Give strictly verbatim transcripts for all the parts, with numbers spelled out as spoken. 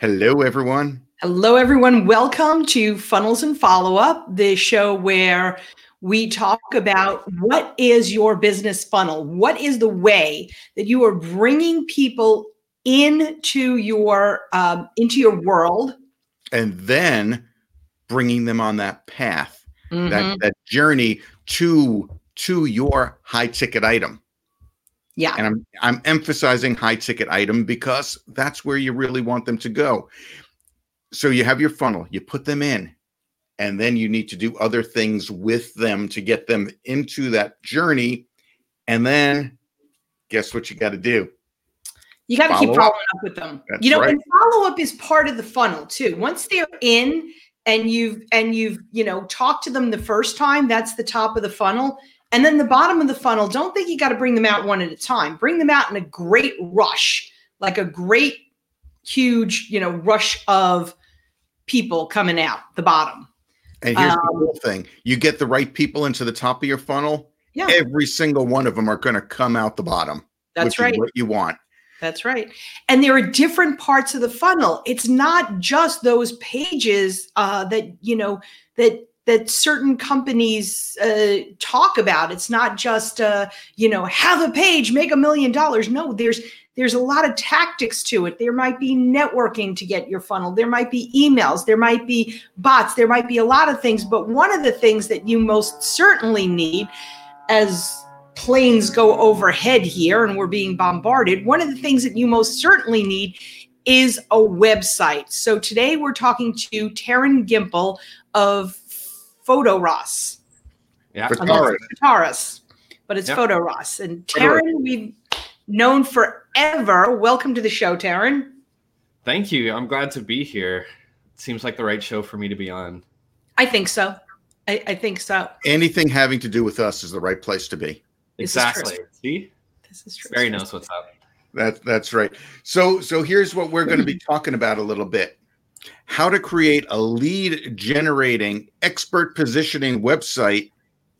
Hello, everyone. Hello, everyone. Welcome to Funnels and Follow-Up, the show where we talk about what is your business funnel? What is the way that you are bringing people into your um, into your world? And then bringing them on that path, mm-hmm. that, that journey to, to your high-ticket item. Yeah. And I'm I'm emphasizing high ticket item because that's where you really want them to go. So you have your funnel, you put them in, and then you need to do other things with them to get them into that journey. And then guess what you got to do? You got to keep following up with them. That's you know, right. And follow up is part of the funnel too. Once they're in and you've and you've, you know, talked to them the first time, that's the top of the funnel. And then the bottom of the funnel, don't think you got to bring them out one at a time. Bring them out in a great rush, like a great, huge, you know, rush of people coming out the bottom. And here's um, the cool thing. You get the right people into the top of your funnel. Yeah. Every single one of them are going to come out the bottom. That's right. Which is what you want. That's right. And there are different parts of the funnel. It's not just those pages uh, that, you know, that, that certain companies uh, talk about. It's not just, uh, you know, have a page, make a million dollars. No, there's there's a lot of tactics to it. There might be networking to get your funnel. There might be emails. There might be bots. There might be a lot of things. But one of the things that you most certainly need, as planes go overhead here and we're being bombarded, one of the things that you most certainly need is a website. So today we're talking to Taryn Gimpel of Photoras. Yeah, Vitauris. But it's yep. Photoras. And Taryn, we've known forever. Welcome to the show, Taryn. Thank you. I'm glad to be here. It seems like the right show for me to be on. I think so. I, I think so. Anything having to do with us is the right place to be. Exactly. See? This is true. Barry knows what's up. That, that's right. So, so here's what we're going to be talking about a little bit. How to create a lead generating expert positioning website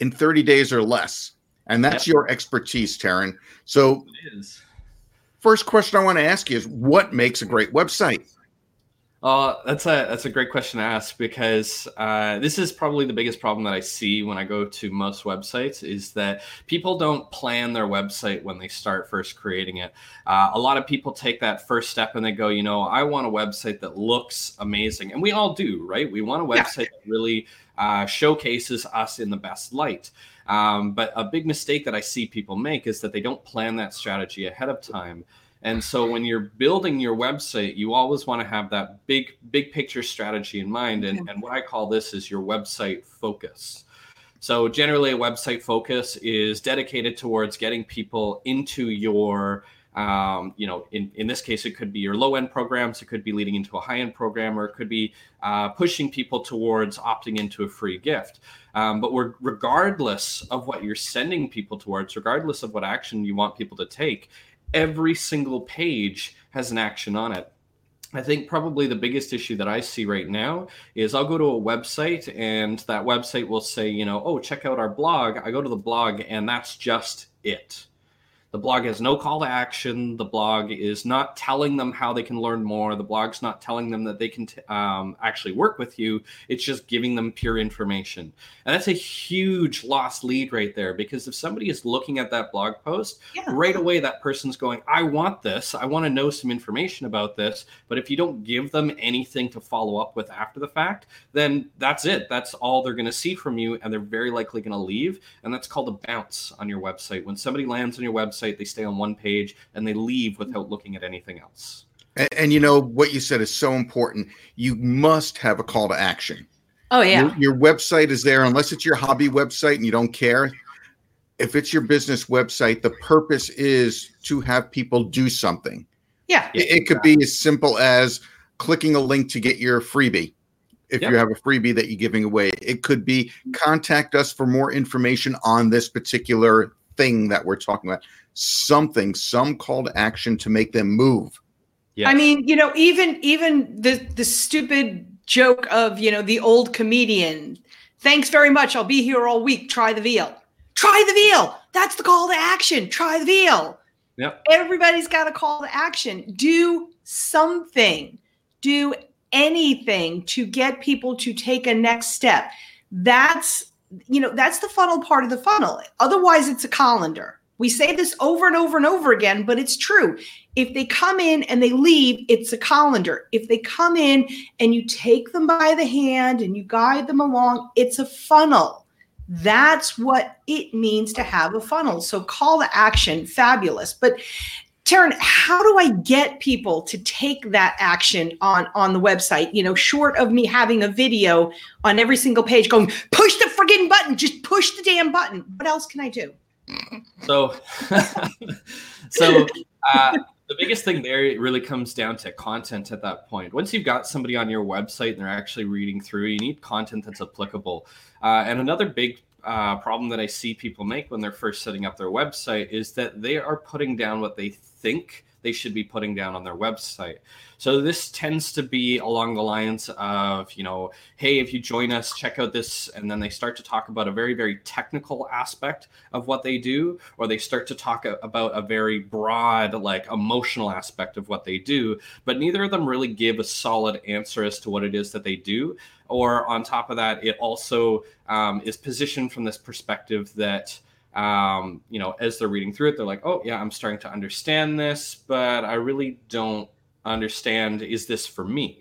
in thirty days or less. And that's yep. your expertise, Taryn. So it is. First question I want to ask you is, what makes a great website? Uh, that's a that's a great question to ask, because uh, this is probably the biggest problem that I see when I go to most websites, is that people don't plan their website when they start first creating it. Uh, a lot of people take that first step and they go, you know, I want a website that looks amazing. And we all do, right? We want a website yeah. that really uh, showcases us in the best light. Um, but a big mistake that I see people make is that they don't plan that strategy ahead of time. And so when you're building your website, you always want to have that big, big picture strategy in mind. And, and what I call this is your website focus. So generally, a website focus is dedicated towards getting people into your, um, you know, in, in this case, it could be your low end programs. It could be leading into a high end program, or it could be uh, pushing people towards opting into a free gift. Um, but we're, regardless of what you're sending people towards, regardless of what action you want people to take, every single page has an action on it. I think probably the biggest issue that I see right now is I'll go to a website and that website will say, you know, oh, check out our blog. I go to the blog and that's just it. The blog has no call to action. The blog is not telling them how they can learn more. The blog's not telling them that they can t- um, actually work with you. It's just giving them pure information. And that's a huge lost lead right there, because if somebody is looking at that blog post, yeah. right away that person's going, I want this. I want to know some information about this. But if you don't give them anything to follow up with after the fact, then that's it. That's all they're going to see from you. And they're very likely going to leave. And that's called a bounce on your website. When somebody lands on your website, they stay on one page and they leave without looking at anything else. And, and you know, what you said is so important. You must have a call to action. Oh, yeah. Your, your website is there, unless it's your hobby website and you don't care. If it's your business website, the purpose is to have people do something. Yeah. It, it could be as simple as clicking a link to get your freebie. If yep. you have a freebie that you're giving away, it could be contact us for more information on this particular thing that we're talking about. Something, some call to action to make them move. Yes. I mean, you know, even even the the stupid joke of, you know, the old comedian, thanks very much, I'll be here all week, try the veal. Try the veal. That's the call to action. Try the veal. Yep. Everybody's got a call to action. Do something. do anything to get people to take a next step. That's, you know, that's the funnel part of the funnel. Otherwise, it's a colander. We say this over and over and over again, but it's true. If they come in and they leave, it's a colander. If they come in and you take them by the hand and you guide them along, it's a funnel. That's what it means to have a funnel. So call to action, fabulous. But Taryn, how do I get people to take that action on, on the website? You know, short of me having a video on every single page going, push the friggin' button, just push the damn button. What else can I do? So, so uh, the biggest thing there, it really comes down to content at that point. Once you've got somebody on your website and they're actually reading through, you need content that's applicable. Uh, and another big uh, problem that I see people make when they're first setting up their website is that they are putting down what they think they should be putting down on their website. So this tends to be along the lines of, you know, hey, if you join us, check out this. And then they start to talk about a very, very technical aspect of what they do, or they start to talk about a very broad, like emotional aspect of what they do. But neither of them really give a solid answer as to what it is that they do. Or on top of that, it also um, is positioned from this perspective that Um, you know, as they're reading through it, they're like, oh, yeah, I'm starting to understand this, but I really don't understand. Is this for me?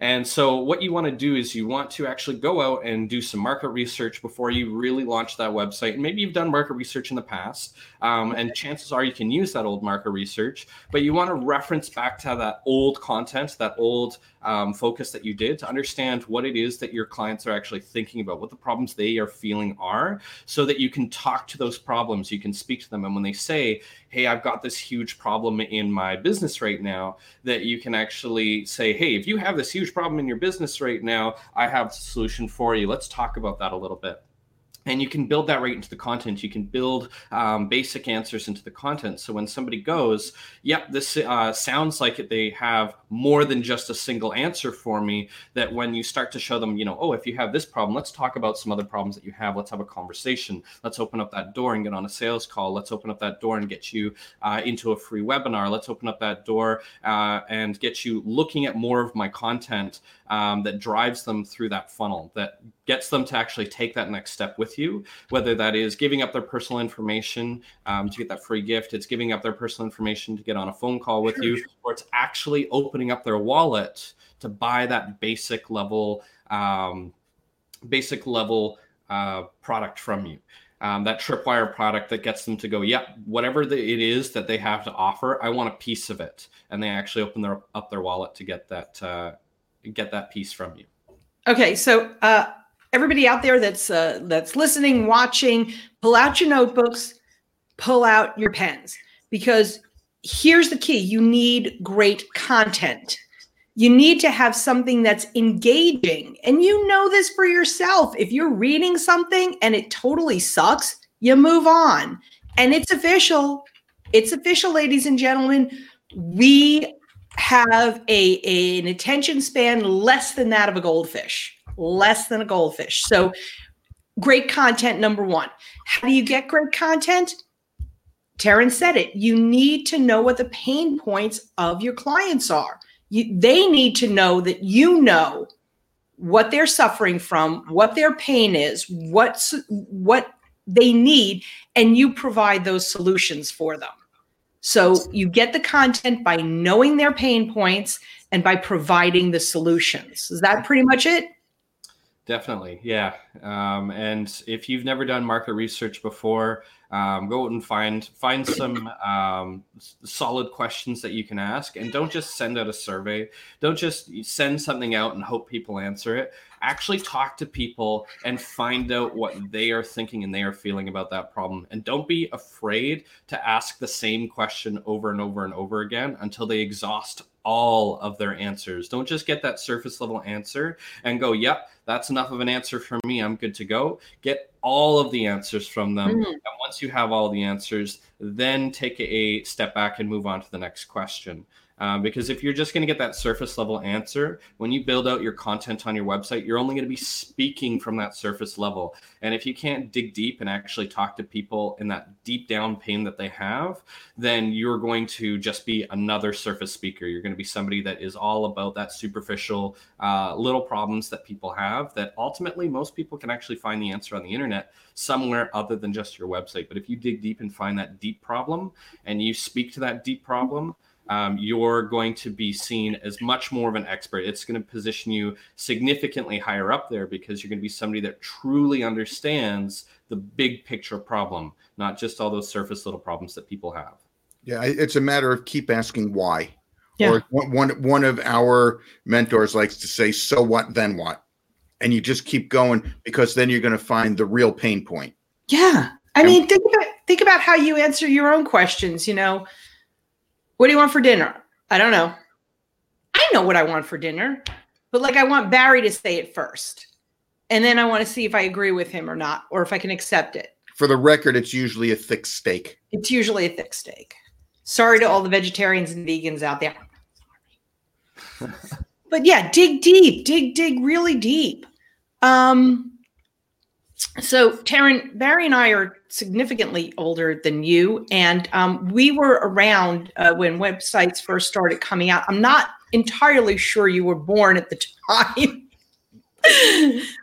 And so what you want to do is you want to actually go out and do some market research before you really launch that website. And maybe you've done market research in the past, um, and chances are you can use that old market research, but you want to reference back to that old content, that old um, focus that you did to understand what it is that your clients are actually thinking about, what the problems they are feeling are, so that you can talk to those problems, you can speak to them. And when they say, hey, I've got this huge problem in my business right now, that you can actually say, hey, if you have this huge problem in your business right now, I have a solution for you. Let's talk about that a little bit. And you can build that right into the content. You can build um, basic answers into the content. So when somebody goes, yep, this uh, sounds like it, they have more than just a single answer for me, that when you start to show them, you know, oh, if you have this problem, let's talk about some other problems that you have. Let's have a conversation. Let's open up that door and get on a sales call. Let's open up that door and get you uh, into a free webinar. Let's open up that door uh, and get you looking at more of my content um, that drives them through that funnel, that gets them to actually take that next step with you, whether that is giving up their personal information um, to get that free gift, it's giving up their personal information to get on a phone call with you, or it's actually opening up their wallet to buy that basic level, um, basic level uh, product from you. Um, that tripwire product that gets them to go, yeah, whatever the, it is that they have to offer, I want a piece of it. And they actually open their, up their wallet to get that, uh, get that piece from you. Okay. So, uh, everybody out there that's uh, that's listening, watching, pull out your notebooks, pull out your pens, because here's the key. You need great content. You need to have something that's engaging. And you know this for yourself. If you're reading something and it totally sucks, you move on. And it's official. It's official, ladies and gentlemen. We have a, a an attention span less than that of a goldfish. Less than a goldfish. So great content, number one. How do you get great content? Taryn said it. You need to know what the pain points of your clients are. You, they need to know that you know what they're suffering from, what their pain is, what's, what they need, and you provide those solutions for them. So you get the content by knowing their pain points and by providing the solutions. Is that pretty much it? Definitely. Yeah. Um, and if you've never done market research before, um, go out and find find some um, solid questions that you can ask, and don't just send out a survey. Don't just send something out and hope people answer it. Actually talk to people and find out what they are thinking and they are feeling about that problem. And don't be afraid to ask the same question over and over and over again until they exhaust all of their answers. Don't just get that surface level answer and go, yep, that's enough of an answer for me. I'm good to go. Get all of the answers from them. Mm-hmm. And once you have all the answers, then take a step back and move on to the next question. Uh, because if you're just going to get that surface level answer, when you build out your content on your website, you're only going to be speaking from that surface level. And if you can't dig deep and actually talk to people in that deep down pain that they have, then you're going to just be another surface speaker. You're going to be somebody that is all about that superficial uh, little problems that people have, that ultimately most people can actually find the answer on the internet somewhere other than just your website. But if you dig deep and find that deep problem and you speak to that deep problem, Um, you're going to be seen as much more of an expert. It's going to position you significantly higher up there because you're going to be somebody that truly understands the big picture problem, not just all those surface little problems that people have. Yeah, it's a matter of keep asking why. Yeah. Or one, one, one of our mentors likes to say, so what, then what? And you just keep going because then you're going to find the real pain point. Yeah. I and- mean, think about, think about how you answer your own questions, you know. What do you want for dinner? I don't know. I know what I want for dinner, but like I want Barry to say it first. And then I want to see if I agree with him or not, or if I can accept it. For the record, it's usually a thick steak. It's usually a thick steak. Sorry to all the vegetarians and vegans out there. But yeah, dig deep, dig, dig really deep. Um, So, Taryn, Barry and I are significantly older than you, and um, we were around uh, when websites first started coming out. I'm not entirely sure you were born at the time,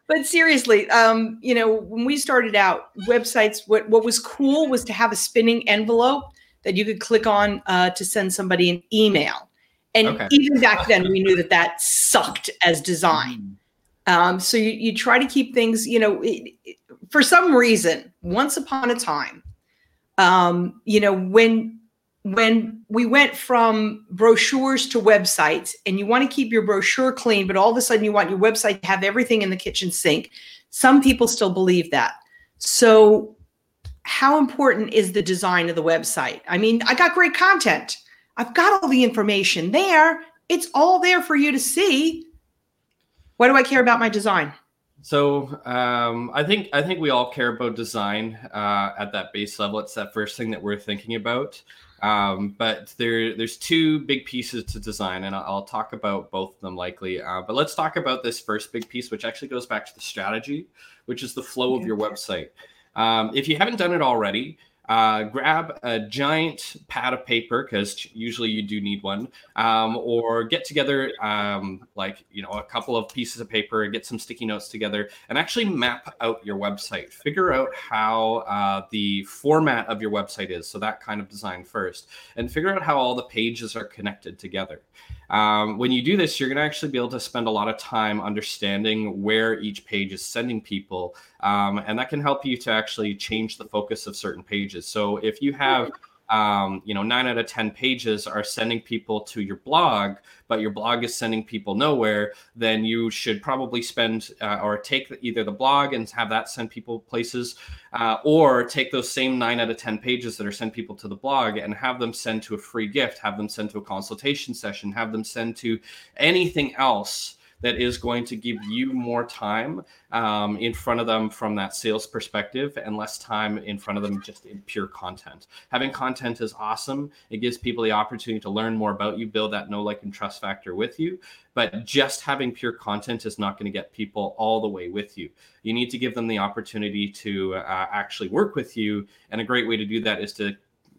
but seriously, um, you know, when we started out, websites, what, what was cool was to have a spinning envelope that you could click on uh, to send somebody an email. And okay. Even back then, we knew that that sucked as design. Um, so you, you try to keep things, you know, it, it, for some reason, once upon a time, um, you know, when, when we went from brochures to websites, and you want to keep your brochure clean, but all of a sudden you want your website to have everything in the kitchen sink. Some people still believe that. So how important is the design of the website? I mean, I got great content. I've got all the information there. It's all there for you to see. Why do I care about my design? So um, I think I think we all care about design uh, at that base level. It's that first thing that we're thinking about. Um, but there there's two big pieces to design, and I'll, I'll talk about both of them likely. Uh, but let's talk about this first big piece, which actually goes back to the strategy, which is the flow of your website. Um, if you haven't done it already, Uh, grab a giant pad of paper, because usually you do need one, um, or get together um, like, you know, a couple of pieces of paper and get some sticky notes together and actually map out your website. Figure out how uh, the format of your website is. So that kind of design first, and figure out how all the pages are connected together. Um, when you do this, you're going to actually be able to spend a lot of time understanding where each page is sending people. Um, and that can help you to actually change the focus of certain pages. So if you have, um, you know, nine out of ten pages are sending people to your blog, but your blog is sending people nowhere, then you should probably spend uh, or take either the blog and have that send people places, uh, or take those same nine out of ten pages that are sent people to the blog and have them send to a free gift, have them send to a consultation session, have them send to anything else that is going to give you more time um, in front of them from that sales perspective, and less time in front of them just in pure content. Having content is awesome. It gives people the opportunity to learn more about you, build that know, like, and trust factor with you. But just having pure content is not going to get people all the way with you. You need to give them the opportunity to uh, actually work with you. And a great way to do that is to,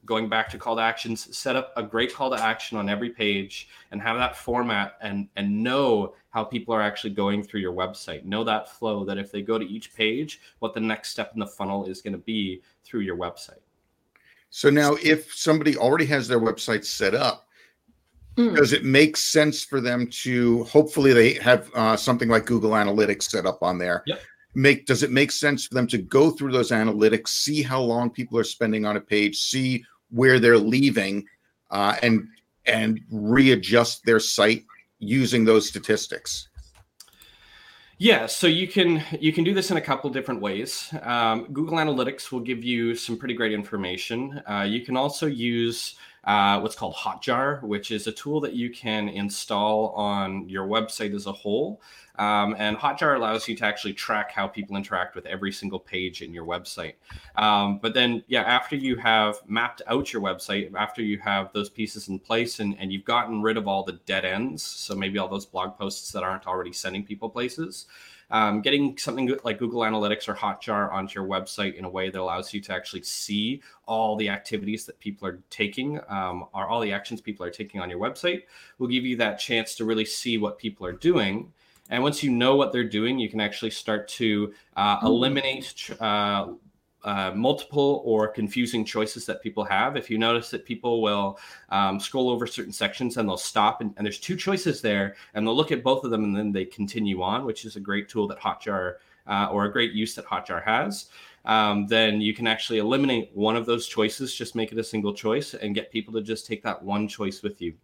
going back to call to actions, set up a great call to action on every page and have that format, and, and know how people are actually going through your website. Know that flow, that if they go to each page, what the next step in the funnel is going to be through your website. So now if somebody already has their website set up, mm. does it make sense for them to, hopefully they have uh, something like Google Analytics set up on there. Yep. Make does it make sense for them to go through those analytics, see how long people are spending on a page, see where they're leaving, uh, and and readjust their site using those statistics? Yeah, so you can you can do this in a couple different ways. Um, Google Analytics will give you some pretty great information. Uh, you can also use uh, what's called Hotjar, which is a tool that you can install on your website as a whole. Um, and Hotjar allows you to actually track how people interact with every single page in your website. Um, but then, yeah, after you have mapped out your website, after you have those pieces in place and, and you've gotten rid of all the dead ends, so maybe all those blog posts that aren't already sending people places, um, getting something like Google Analytics or Hotjar onto your website in a way that allows you to actually see all the activities that people are taking, um, or all the actions people are taking on your website, will give you that chance to really see what people are doing. And once you know what they're doing, you can actually start to uh, eliminate uh, uh, multiple or confusing choices that people have. If you notice that people will um, scroll over certain sections and they'll stop and, and there's two choices there and they'll look at both of them and then they continue on, which is a great tool that Hotjar uh, or a great use that Hotjar has. Um, then you can actually eliminate one of those choices, just make it a single choice and get people to just take that one choice with you.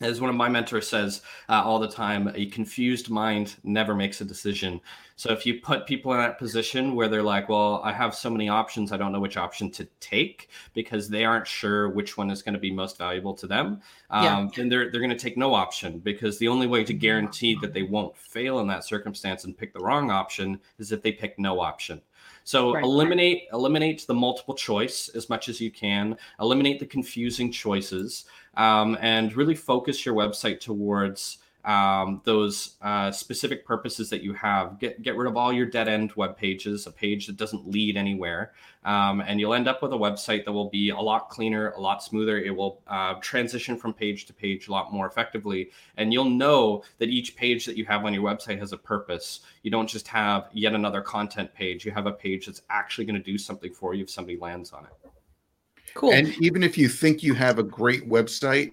As one of my mentors says uh, all the time, a confused mind never makes a decision. So if you put people in that position where they're like, well, I have so many options, I don't know which option to take because they aren't sure which one is going to be most valuable to them, um, yeah. then they're they're going to take no option, because the only way to guarantee that they won't fail in that circumstance and pick the wrong option is if they pick no option. So right. eliminate eliminate the multiple choice as much as you can, eliminate the confusing choices, um, and really focus your website towards um, those uh, specific purposes that you have. Get get rid of all your dead-end web pages, a page that doesn't lead anywhere, um, and you'll end up with a website that will be a lot cleaner, a lot smoother. It will uh, transition from page to page a lot more effectively, and you'll know that each page that you have on your website has a purpose. You don't just have yet another content page. You have a page that's actually going to do something for you if somebody lands on it. Cool. And even if you think you have a great website,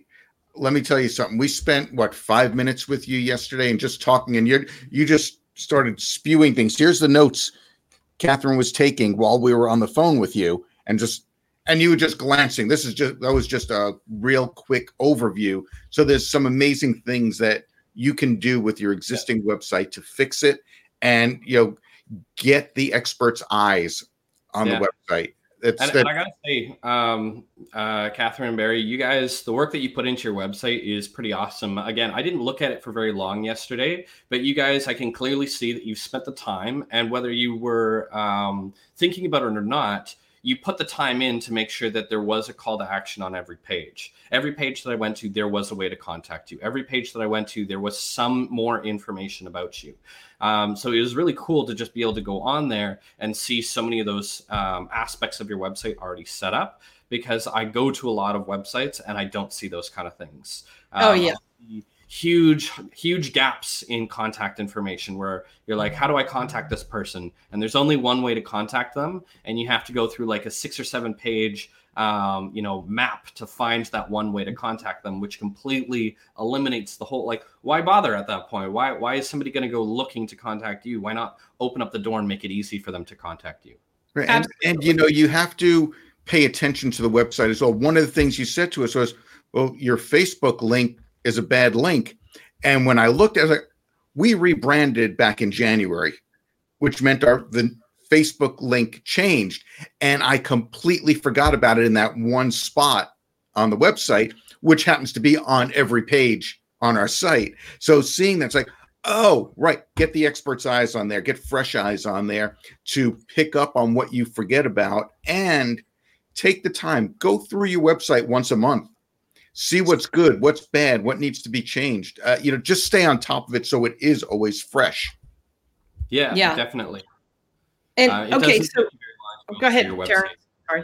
let me tell you something. We spent, what, five minutes with you yesterday and just talking, and you you just started spewing things. Here's the notes Catherine was taking while we were on the phone with you, and just and you were just glancing. This is just that was just a real quick overview. So there's some amazing things that you can do with your existing yeah. website to fix it, and you know, get the experts' eyes on yeah. the website. It's and, that- and I gotta say, um, uh, Catherine and Barry, you guys, the work that you put into your website is pretty awesome. Again, I didn't look at it for very long yesterday, but you guys, I can clearly see that you've spent the time, and whether you were um, thinking about it or not, you put the time in to make sure that there was a call to action on every page. Every page that I went to, there was a way to contact you. Every page that I went to, there was some more information about you. Um, so it was really cool to just be able to go on there and see so many of those um, aspects of your website already set up, because I go to a lot of websites and I don't see those kind of things. Oh, um, yeah. Huge, huge gaps in contact information where you're like, how do I contact this person? And there's only one way to contact them. And you have to go through like a six or seven page, um, you know, map to find that one way to contact them, which completely eliminates the whole, like, why bother at that point? Why, why is somebody going to go looking to contact you? Why not open up the door and make it easy for them to contact you? Right. And, and you know, you have to pay attention to the website as well. One of the things you said to us was, well, your Facebook link is a bad link. And when I looked at it, like, we rebranded back in January, which meant our the Facebook link changed. And I completely forgot about it in that one spot on the website, which happens to be on every page on our site. So seeing that's like, oh, right, get the experts' eyes on there, get fresh eyes on there to pick up on what you forget about, and take the time, go through your website once a month. See what's good, what's bad, what needs to be changed. Uh, you know, just stay on top of it so it is always fresh. Yeah, yeah. definitely. And uh, okay, so go ahead, Taryn. Sorry.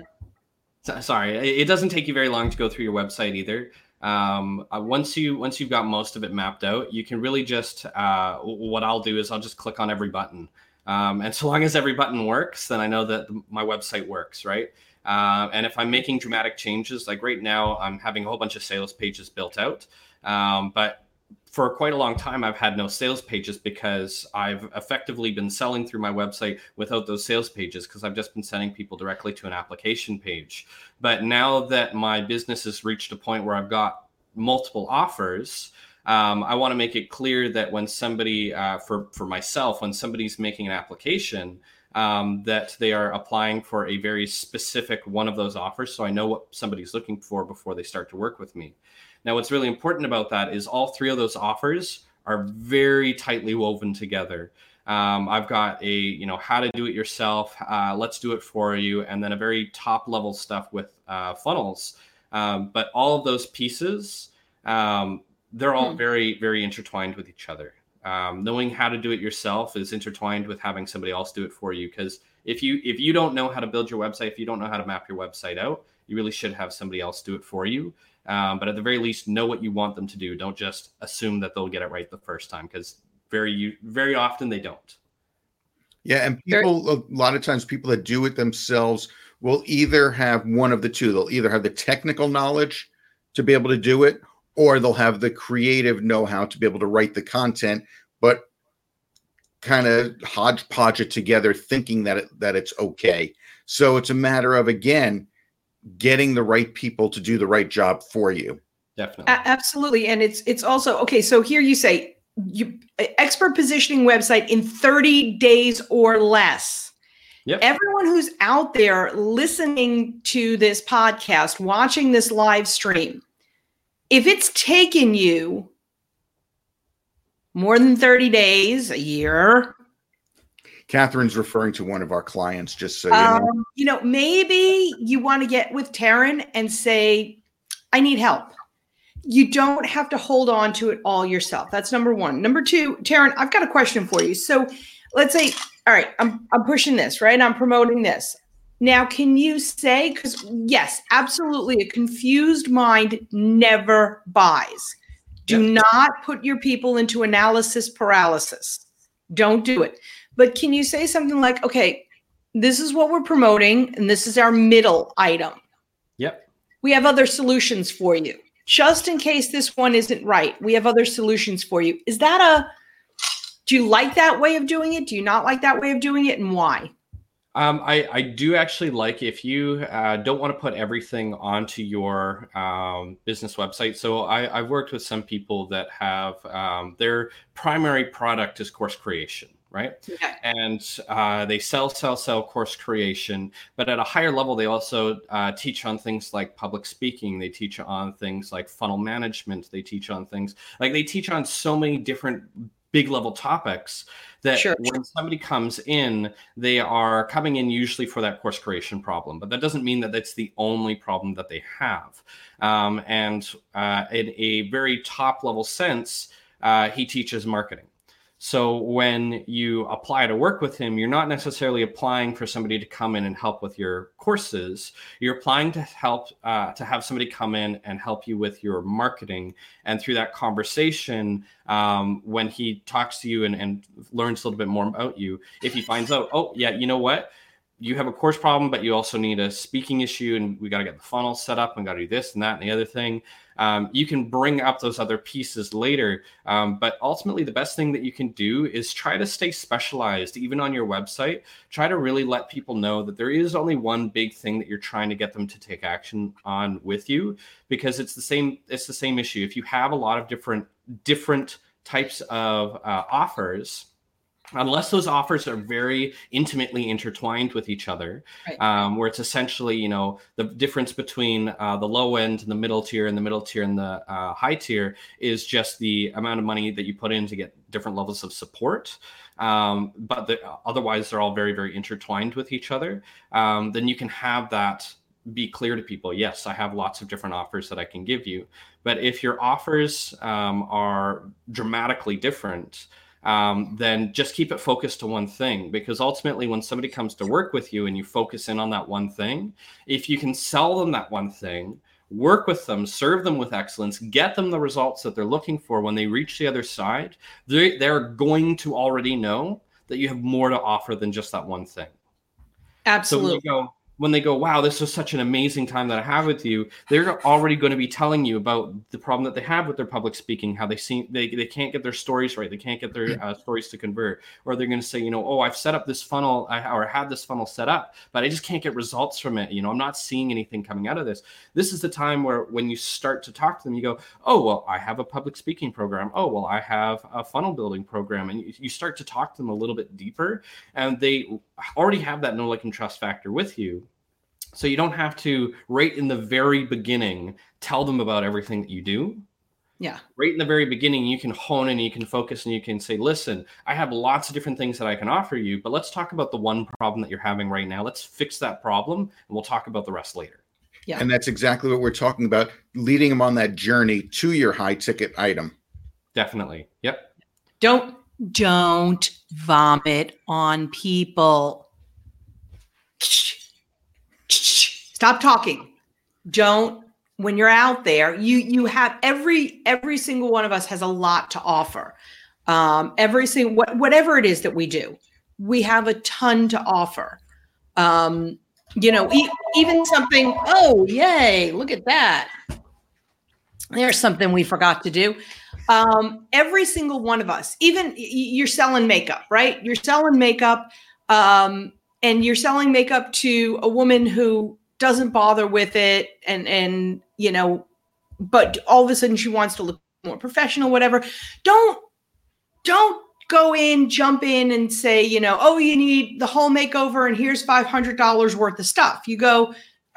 So, sorry, it doesn't take you very long to go through your website either. Um, uh, once you once you've got most of it mapped out, you can really just uh, what I'll do is I'll just click on every button, um, and so long as every button works, then I know that my website works, right? Uh, and if I'm making dramatic changes, like right now, I'm having a whole bunch of sales pages built out. Um, but for quite a long time, I've had no sales pages because I've effectively been selling through my website without those sales pages, because I've just been sending people directly to an application page. But now that my business has reached a point where I've got multiple offers, Um, I want to make it clear that when somebody, uh, for, for myself, when somebody's making an application, um, that they are applying for a very specific one of those offers. So I know what somebody's looking for before they start to work with me. Now, what's really important about that is all three of those offers are very tightly woven together. Um, I've got a, you know, how to do it yourself, uh, let's do it for you, and then a very top level stuff with uh, funnels. Um, but all of those pieces, um, they're all mm-hmm. very, very intertwined with each other. Um, knowing how to do it yourself is intertwined with having somebody else do it for you. Because if you if you don't know how to build your website, if you don't know how to map your website out, you really should have somebody else do it for you. Um, but at the very least, know what you want them to do. Don't just assume that they'll get it right the first time, because very, very often they don't. Yeah. And people, a lot of times people that do it themselves will either have one of the two. They'll either have the technical knowledge to be able to do it, or they'll have the creative know-how to be able to write the content, but kind of hodgepodge it together thinking that it, that it's okay. So it's a matter of, again, getting the right people to do the right job for you. Definitely. A- absolutely. And it's it's also, okay, so here you say, you, expert positioning website in thirty days or less. Yep. Everyone who's out there listening to this podcast, watching this live stream, if it's taken you more than thirty days, a year. Catherine's referring to one of our clients, just so you um, know. You know, maybe you want to get with Taryn and say, I need help. You don't have to hold on to it all yourself. That's number one. Number two, Taryn, I've got a question for you. So let's say, all right, I'm I'm pushing this, right? I'm promoting this. Now, can you say, because yes, absolutely, a confused mind never buys. Do yep. not put your people into analysis paralysis. Don't do it. But can you say something like, okay, this is what we're promoting, and this is our middle item. Yep. We have other solutions for you. Just in case this one isn't right, we have other solutions for you. Is that a, do you like that way of doing it? Do you not like that way of doing it, and why? Um, I, I do actually like, if you uh, don't want to put everything onto your um, business website. So I, I've worked with some people that have um, their primary product is course creation. Right. Yeah. And uh, they sell, sell, sell course creation. But at a higher level, they also uh, teach on things like public speaking. They teach on things like funnel management. They teach on things like they teach on so many different big level topics that sure. when somebody comes in, they are coming in usually for that course creation problem. But that doesn't mean that that's the only problem that they have. Um, and uh, in a very top level sense, uh, he teaches marketing. So when you apply to work with him, you're not necessarily applying for somebody to come in and help with your courses. You're applying to help uh, to have somebody come in and help you with your marketing. And through that conversation, um, when he talks to you and, and learns a little bit more about you, if he finds out, oh, yeah, you know what? You have a course problem, but you also need a speaking issue, and we got to get the funnel set up and got to do this and that and the other thing. Um, you can bring up those other pieces later. Um, but ultimately, the best thing that you can do is try to stay specialized, even on your website. Try to really let people know that there is only one big thing that you're trying to get them to take action on with you, because it's the same, it's the same issue. If you have a lot of different, different types of uh, offers, unless those offers are very intimately intertwined with each other, right. um, where it's essentially, you know, the difference between uh, the low end and the middle tier and the middle tier and the uh, high tier is just the amount of money that you put in to get different levels of support. Um, but the, otherwise, they're all very, very intertwined with each other. Um, then you can have that be clear to people. Yes, I have lots of different offers that I can give you. But if your offers um, are dramatically different, Um, then just keep it focused to one thing, because ultimately when somebody comes to work with you and you focus in on that one thing, if you can sell them that one thing, work with them, serve them with excellence, get them the results that they're looking for, when they reach the other side, they, they're going to already know that you have more to offer than just that one thing. Absolutely. So when you go, when they go, wow, this was such an amazing time that I have with you, they're already going to be telling you about the problem that they have with their public speaking, how they see they, they can't get their stories right. They can't get their uh, stories to convert. Or they're going to say, you know, oh, I've set up this funnel I, or I had this funnel set up, but I just can't get results from it. You know, I'm not seeing anything coming out of this. This is the time where when you start to talk to them, you go, oh, well, I have a public speaking program. Oh, well, I have a funnel building program. And you, you start to talk to them a little bit deeper, and they already have that know, like, and trust factor with you. So you don't have to, right in the very beginning, tell them about everything that you do. Yeah. Right in the very beginning, you can hone and you can focus and you can say, listen, I have lots of different things that I can offer you, but let's talk about the one problem that you're having right now. Let's fix that problem, and we'll talk about the rest later. Yeah. And that's exactly what we're talking about, leading them on that journey to your high ticket item. Definitely. Yep. Don't, don't vomit on people. Stop talking. Don't, when you're out there, you, you have every, every single one of us has a lot to offer. Um, every single, wh- whatever it is that we do, we have a ton to offer. Um, you know, e- even something, oh, yay, look at that. There's something we forgot to do. Um, every single one of us, even y- you're selling makeup, right? You're selling makeup, um, and you're selling makeup to a woman who doesn't bother with it. And, and, you know, but all of a sudden she wants to look more professional, whatever. Don't, don't go in, jump in and say, you know, oh, you need the whole makeover and here's five hundred dollars worth of stuff. You go, all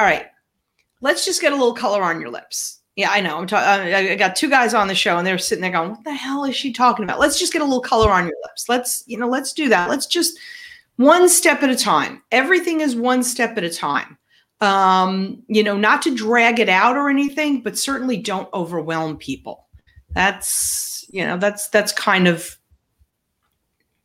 right, let's just get a little color on your lips. Yeah, I know. I'm talking, I got two guys on the show and they're sitting there going, what the hell is she talking about? Let's just get a little color on your lips. Let's, you know, let's do that. Let's just one step at a time. Everything is one step at a time. Um, you know, not to drag it out or anything, but certainly don't overwhelm people. That's, you know, that's, that's kind of,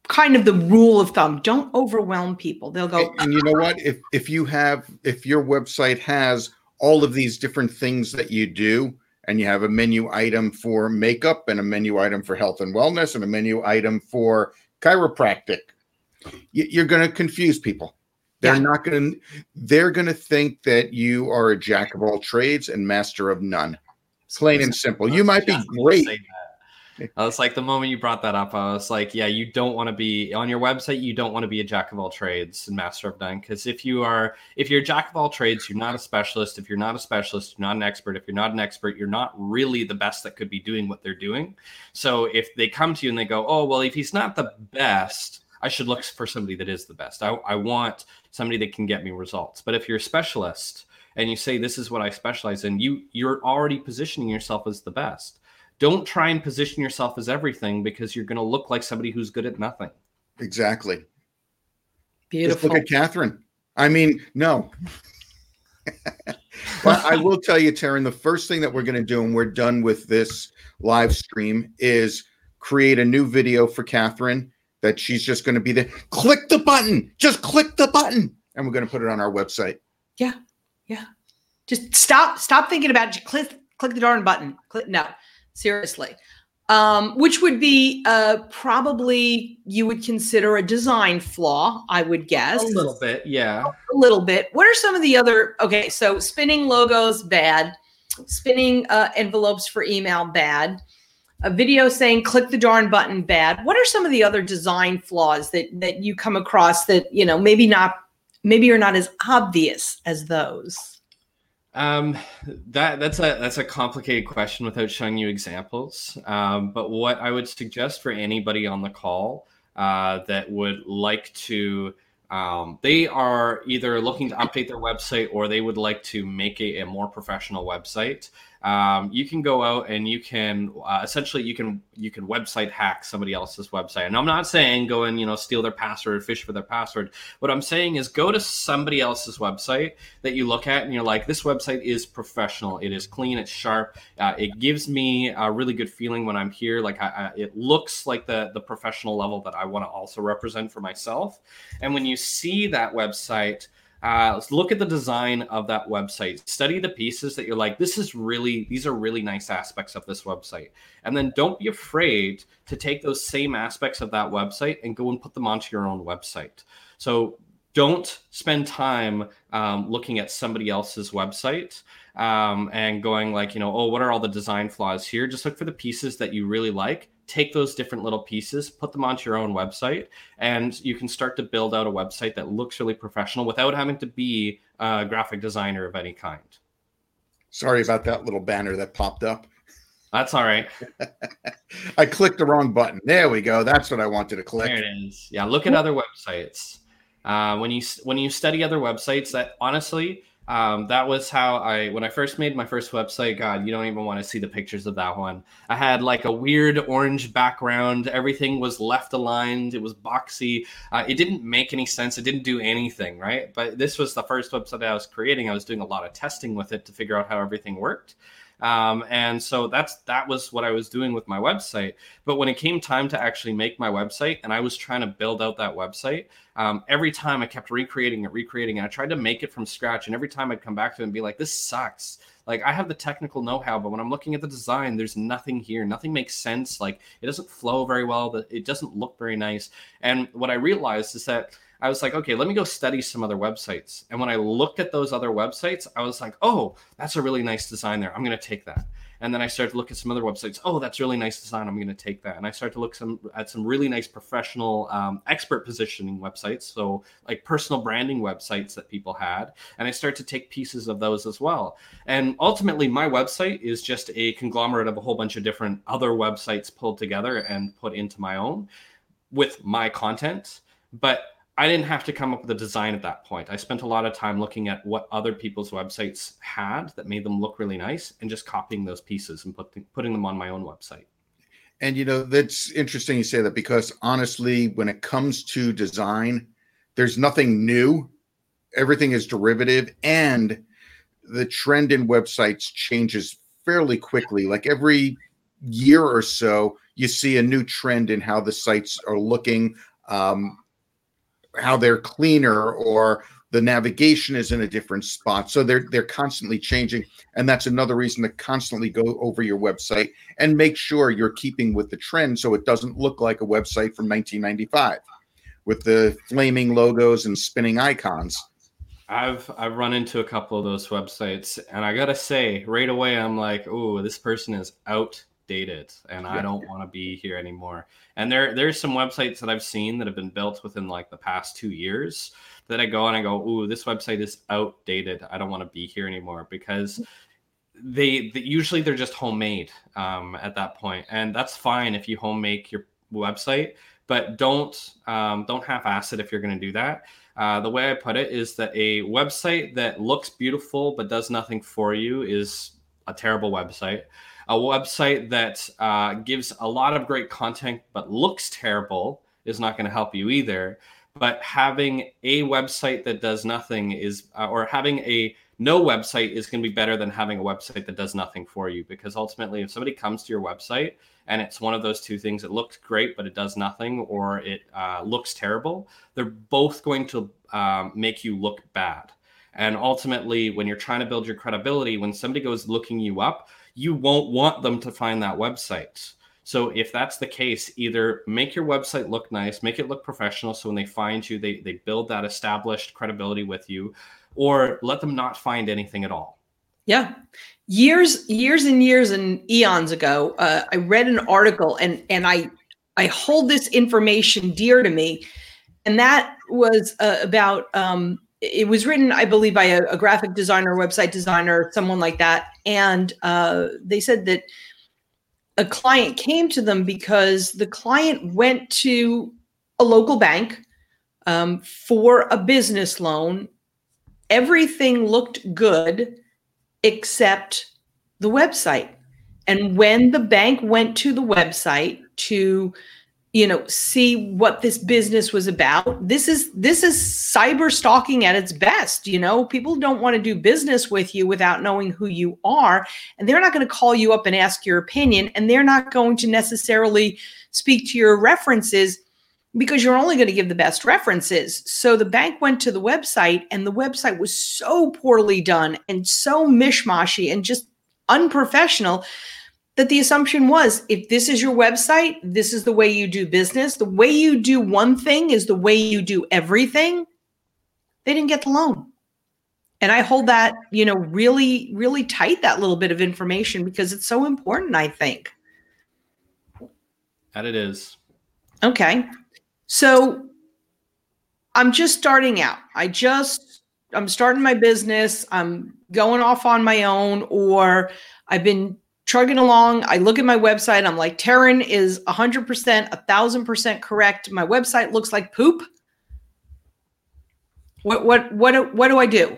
kind of the rule of thumb. Don't overwhelm people. They'll go. And, and you know what, if, if you have, if your website has all of these different things that you do, and you have a menu item for makeup and a menu item for health and wellness and a menu item for chiropractic, you're going to confuse people. They're not going to, they're going to think that you are a jack of all trades and master of none. Plain and simple. You might be great. I was like, the moment you brought that up, I was like, yeah, you don't want to be on your website. You don't want to be a jack of all trades and master of none. Because if you are, if you're a jack of all trades, you're not a specialist. If you're not a specialist, you're not an expert. If you're not an expert, you're not really the best that could be doing what they're doing. So if they come to you and they go, oh, well, if he's not the best, I should look for somebody that is the best. I, I want somebody that can get me results. But if you're a specialist and you say, this is what I specialize in, you, you're already positioning yourself as the best. Don't try and position yourself as everything, because you're going to look like somebody who's good at nothing. Exactly. Beautiful. Just look at Catherine. I mean, no. Well, I will tell you, Taryn, the first thing that we're going to do when we're done with this live stream is create a new video for Catherine that she's just going to be there. Click the button. Just click the button. And we're going to put it on our website. Yeah. Yeah. Just stop. Stop thinking about it. Just click, click the darn button. Click, no, seriously. Um, which would be uh, probably you would consider a design flaw, I would guess. A little bit. Yeah. A little bit. What are some of the other? Okay. So spinning logos, bad. Spinning uh, envelopes for email, bad. A video saying click the darn button, bad. What are some of the other design flaws that that you come across that, you know, maybe not, maybe you're not as obvious as those? Um, that that's a that's a complicated question without showing you examples. Um, but what I would suggest for anybody on the call uh, that would like to, um, they are either looking to update their website or they would like to make a, a more professional website. Um, you can go out and you can uh, essentially you can you can website hack somebody else's website. And I'm not saying go and, you know, steal their password or fish for their password. What I'm saying is go to somebody else's website that you look at and you're like, this website is professional. It is clean. It's sharp. Uh, it gives me a really good feeling when I'm here. Like I, I, it looks like the the professional level that I want to also represent for myself. And when you see that website, Uh, let's look at the design of that website. Study the pieces that you're like, this is really, these are really nice aspects of this website. And then don't be afraid to take those same aspects of that website and go and put them onto your own website. So Don't spend time um, looking at somebody else's website um, and going like, you know, oh, what are all the design flaws here? Just look for the pieces that you really like. Take those different little pieces, put them onto your own website, and you can start to build out a website that looks really professional without having to be a graphic designer of any kind. Sorry about that little banner that popped up. That's all right. I clicked the wrong button. There we go. That's what I wanted to click. There it is. Yeah, look at other websites. Uh, when you when you study other websites, that honestly, Um, that was how I, when I first made my first website, God, you don't even want to see the pictures of that one. I had like a weird orange background. Everything was left aligned. It was boxy. Uh, it didn't make any sense. It didn't do anything, right? But this was the first website I was creating. I was doing a lot of testing with it to figure out how everything worked. Um, and so that's, that was what I was doing with my website. But when it came time to actually make my website and I was trying to build out that website, um, every time I kept recreating it, recreating it. I tried to make it from scratch. And every time I'd come back to it and be like, this sucks. Like I have the technical know-how, but when I'm looking at the design, there's nothing here. Nothing makes sense. Like it doesn't flow very well. It doesn't look very nice. And what I realized is that I was like, okay, let me go study some other websites. And when I looked at those other websites, I was like, oh, that's a really nice design there. I'm going to take that. And then I started to look at some other websites. Oh, that's really nice design. I'm going to take that. And I started to look some at some really nice professional um, expert positioning websites. So like personal branding websites that people had. And I started to take pieces of those as well. And ultimately, my website is just a conglomerate of a whole bunch of different other websites pulled together and put into my own with my content. But I didn't have to come up with a design at that point. I spent a lot of time looking at what other people's websites had that made them look really nice and just copying those pieces and put th- putting them on my own website. And, you know, that's interesting you say that because honestly, when it comes to design, there's nothing new. Everything is derivative and the trend in websites changes fairly quickly. Like every year or so, you see a new trend in how the sites are looking. Um, how they're cleaner or the navigation is in a different spot. So they're they're constantly changing. And that's another reason to constantly go over your website and make sure you're keeping with the trend so it doesn't look like a website from nineteen ninety-five with the flaming logos and spinning icons. I've I've run into a couple of those websites and I gotta say right away, I'm like, oh, this person is out. Dated and I don't want to be here anymore. And there, there's some websites that I've seen that have been built within like the past two years that I go and I go, ooh, this website is outdated. I don't want to be here anymore because they, they usually they're just homemade um, at that point. And that's fine if you home make your website, but don't um, don't half-ass it if you're going to do that. Uh, the way I put it is that a website that looks beautiful but does nothing for you is a terrible website. A website that uh, gives a lot of great content but looks terrible is not going to help you either. But having a website that does nothing is, uh, or having a no website is going to be better than having a website that does nothing for you. Because ultimately, if somebody comes to your website and it's one of those two things, it looks great, but it does nothing, or it uh, looks terrible, they're both going to um, make you look bad. And ultimately, when you're trying to build your credibility, when somebody goes looking you up, you won't want them to find that website. So if that's the case, either make your website look nice, make it look professional. So when they find you, they, they build that established credibility with you, or let them not find anything at all. Yeah. Years, years and years and eons ago, uh, I read an article and, and I, I hold this information dear to me. And that was uh, about, um, it was written, I believe, by a, a graphic designer, website designer, someone like that. And uh, they said that a client came to them because the client went to a local bank um, for a business loan. Everything looked good except the website. And when the bank went to the website to you know, see what this business was about. This is this is cyber stalking at its best. You know, people don't want to do business with you without knowing who you are. And they're not going to call you up and ask your opinion. And they're not going to necessarily speak to your references because you're only going to give the best references. So the bank went to the website and the website was so poorly done and so mishmashy and just unprofessional that the assumption was, if this is your website, this is the way you do business. The way you do one thing is the way you do everything. they didn't get the loan. And I hold that, you know, really, really tight, that little bit of information, because it's so important, I think. That it is. Okay. So I'm just starting out. I just, I'm starting my business. I'm going off on my own, or I've been chugging along. I look at my website. I'm like, Taryn is one hundred percent, one thousand percent correct. My website looks like poop. What, what, what, what do I do?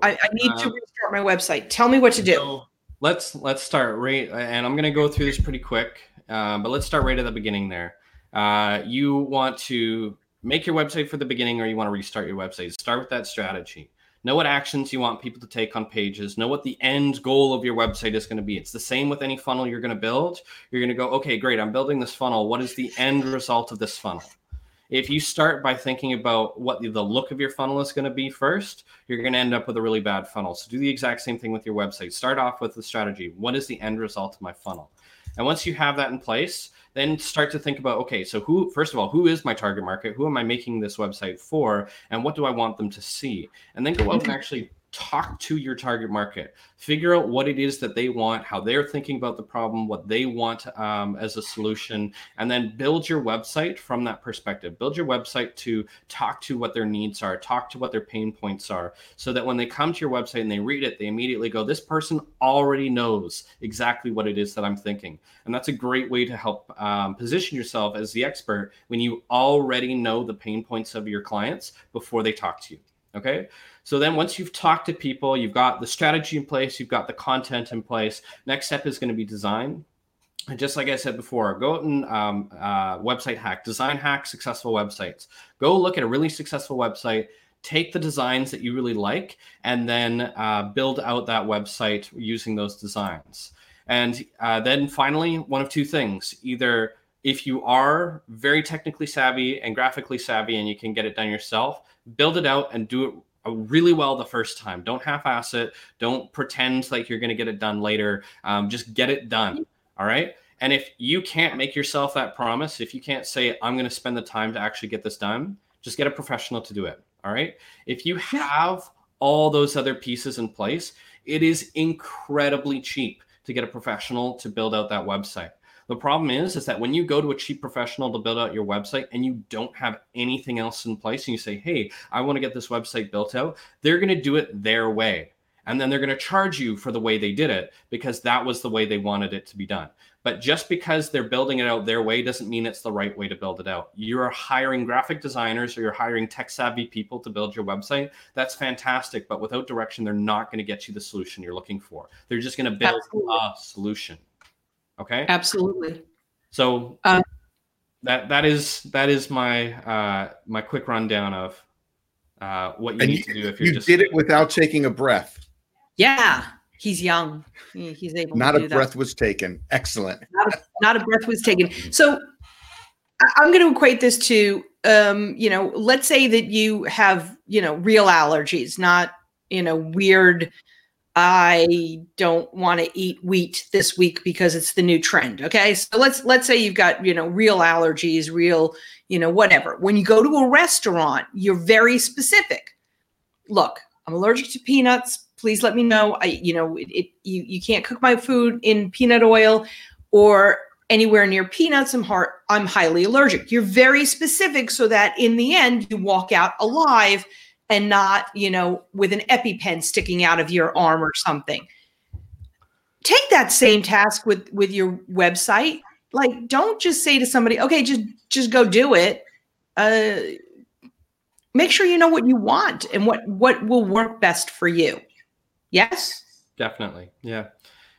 I, I need uh, to restart my website. Tell me what to do. So let's, let's start right. And I'm going to go through this pretty quick, uh, but let's start right at the beginning there. Uh, you want to make your website for the beginning, or you want to restart your website. Start with that strategy. Know what actions you want people to take on pages. Know what the end goal of your website is going to be. It's the same with any funnel you're going to build. You're going to go, okay, great. I'm building this funnel. What is the end result of this funnel? If you start by thinking about what the look of your funnel is going to be first, you're going to end up with a really bad funnel. So do the exact same thing with your website. Start off with the strategy. What is the end result of my funnel? And once you have that in place, then start to think about, okay, so who, first of all, who is my target market? Who am I making this website for? And what do I want them to see? And then go out and actually talk to your target market. Figure out what it is that they want, how they're thinking about the problem, what they want um, as a solution, and then build your website from that perspective. Build your website to talk to what their needs are, talk to what their pain points are, so that when they come to your website and they read it, they immediately go, this person already knows exactly what it is that I'm thinking. And that's a great way to help um, position yourself as the expert when you already know the pain points of your clients before they talk to you. Okay. So then once you've talked to people, you've got the strategy in place, you've got the content in place. Next step is going to be design. And just like I said before, go out and um, uh, website hack, design hack successful websites. Go look at a really successful website, take the designs that you really like, and then uh, build out that website using those designs. And uh, then finally, one of two things, either if you are very technically savvy and graphically savvy and you can get it done yourself, build it out and do it really well the first time. Don't half-ass it. Don't pretend like you're going to get it done later. Um, just get it done. All right. And if you can't make yourself that promise, if you can't say, I'm going to spend the time to actually get this done, just get a professional to do it. All right. If you have all those other pieces in place, it is incredibly cheap to get a professional to build out that website. The problem is, is that when you go to a cheap professional to build out your website and you don't have anything else in place and you say, hey, I want to get this website built out, they're going to do it their way. And then they're going to charge you for the way they did it because that was the way they wanted it to be done. But just because they're building it out their way doesn't mean it's the right way to build it out. You're hiring graphic designers or you're hiring tech savvy people to build your website. That's fantastic. But without direction, they're not going to get you the solution you're looking for. They're just going to build Absolutely. a solution. Okay. Absolutely. So um, that that is that is my uh, my quick rundown of uh, what you need you, to do if you're you just. You did it without taking a breath. Yeah, he's young. He's able. Not to do a breath that. was taken. Excellent. Not a, not a breath was taken. So I'm going to equate this to um, you know, let's say that you have you know real allergies, not you know weird. I don't want to eat wheat this week because it's the new trend. Okay. So let's, let's say you've got, you know, real allergies, real, you know, whatever. When you go to a restaurant, you're very specific. Look, I'm allergic to peanuts. Please let me know. I, you know, it, it you, you can't cook my food in peanut oil or anywhere near peanuts. I'm hard, I'm highly allergic. You're very specific so that in the end you walk out alive and not, you know, with an EpiPen sticking out of your arm or something. Take that same task with, with your website. Like, don't just say to somebody, okay, just, just go do it. Uh, make sure you know what you want and what, what will work best for you. Yes? Definitely. Yeah.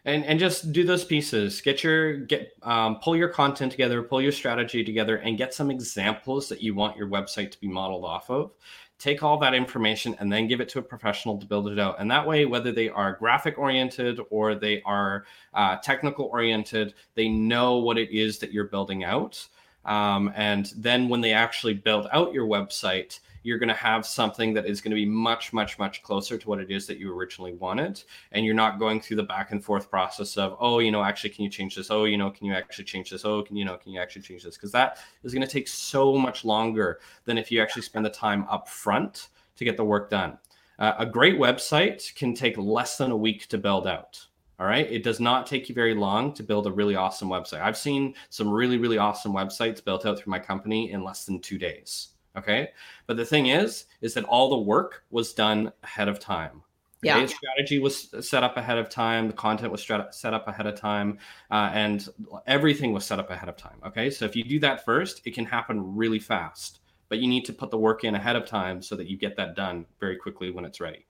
And and just do those pieces, get your, get, um, pull your content together, pull your strategy together, and get some examples that you want your website to be modeled off of. Take all that information and then give it to a professional to build it out. And that way, whether they are graphic oriented or they are uh, technical oriented, they know what it is that you're building out. Um, and then when they actually build out your website, you're going to have something that is going to be much, much, much closer to what it is that you originally wanted. And you're not going through the back and forth process of, oh, you know, actually, can you change this? Oh, you know, can you actually change this? Oh, can you know, can you actually change this? Because that is going to take so much longer than if you actually spend the time up front to get the work done. Uh, a great website can take less than a week to build out. All right. It does not take you very long to build a really awesome website. I've seen some really, really awesome websites built out through my company in less than two days. Okay. But the thing is, is that all the work was done ahead of time. Yeah. The strategy was set up ahead of time. The content was set up ahead of time, uh, and everything was set up ahead of time. Okay. So if you do that first, it can happen really fast, but you need to put the work in ahead of time so that you get that done very quickly when it's ready.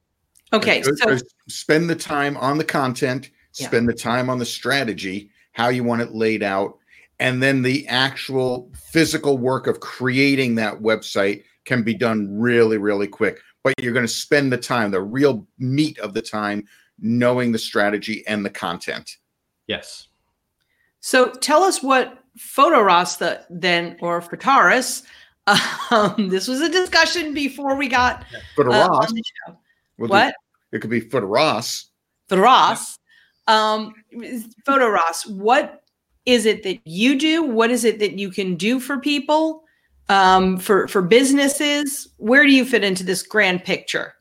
Okay. So, so spend the time on the content, yeah. spend the time on the strategy, how you want it laid out, and then the actual physical work of creating that website can be done really, really quick. But you're going to spend the time, the real meat of the time, knowing the strategy and the content. Yes. So tell us what Photoras the, then, or Photoras, um, this was a discussion before we got Photoras. Uh, on the show. We'll what? Do, it could be Photoras. Photoras. Um, Photoras. What is it that you do? What is it that you can do for people, um, for, for businesses? Where do you fit into this grand picture?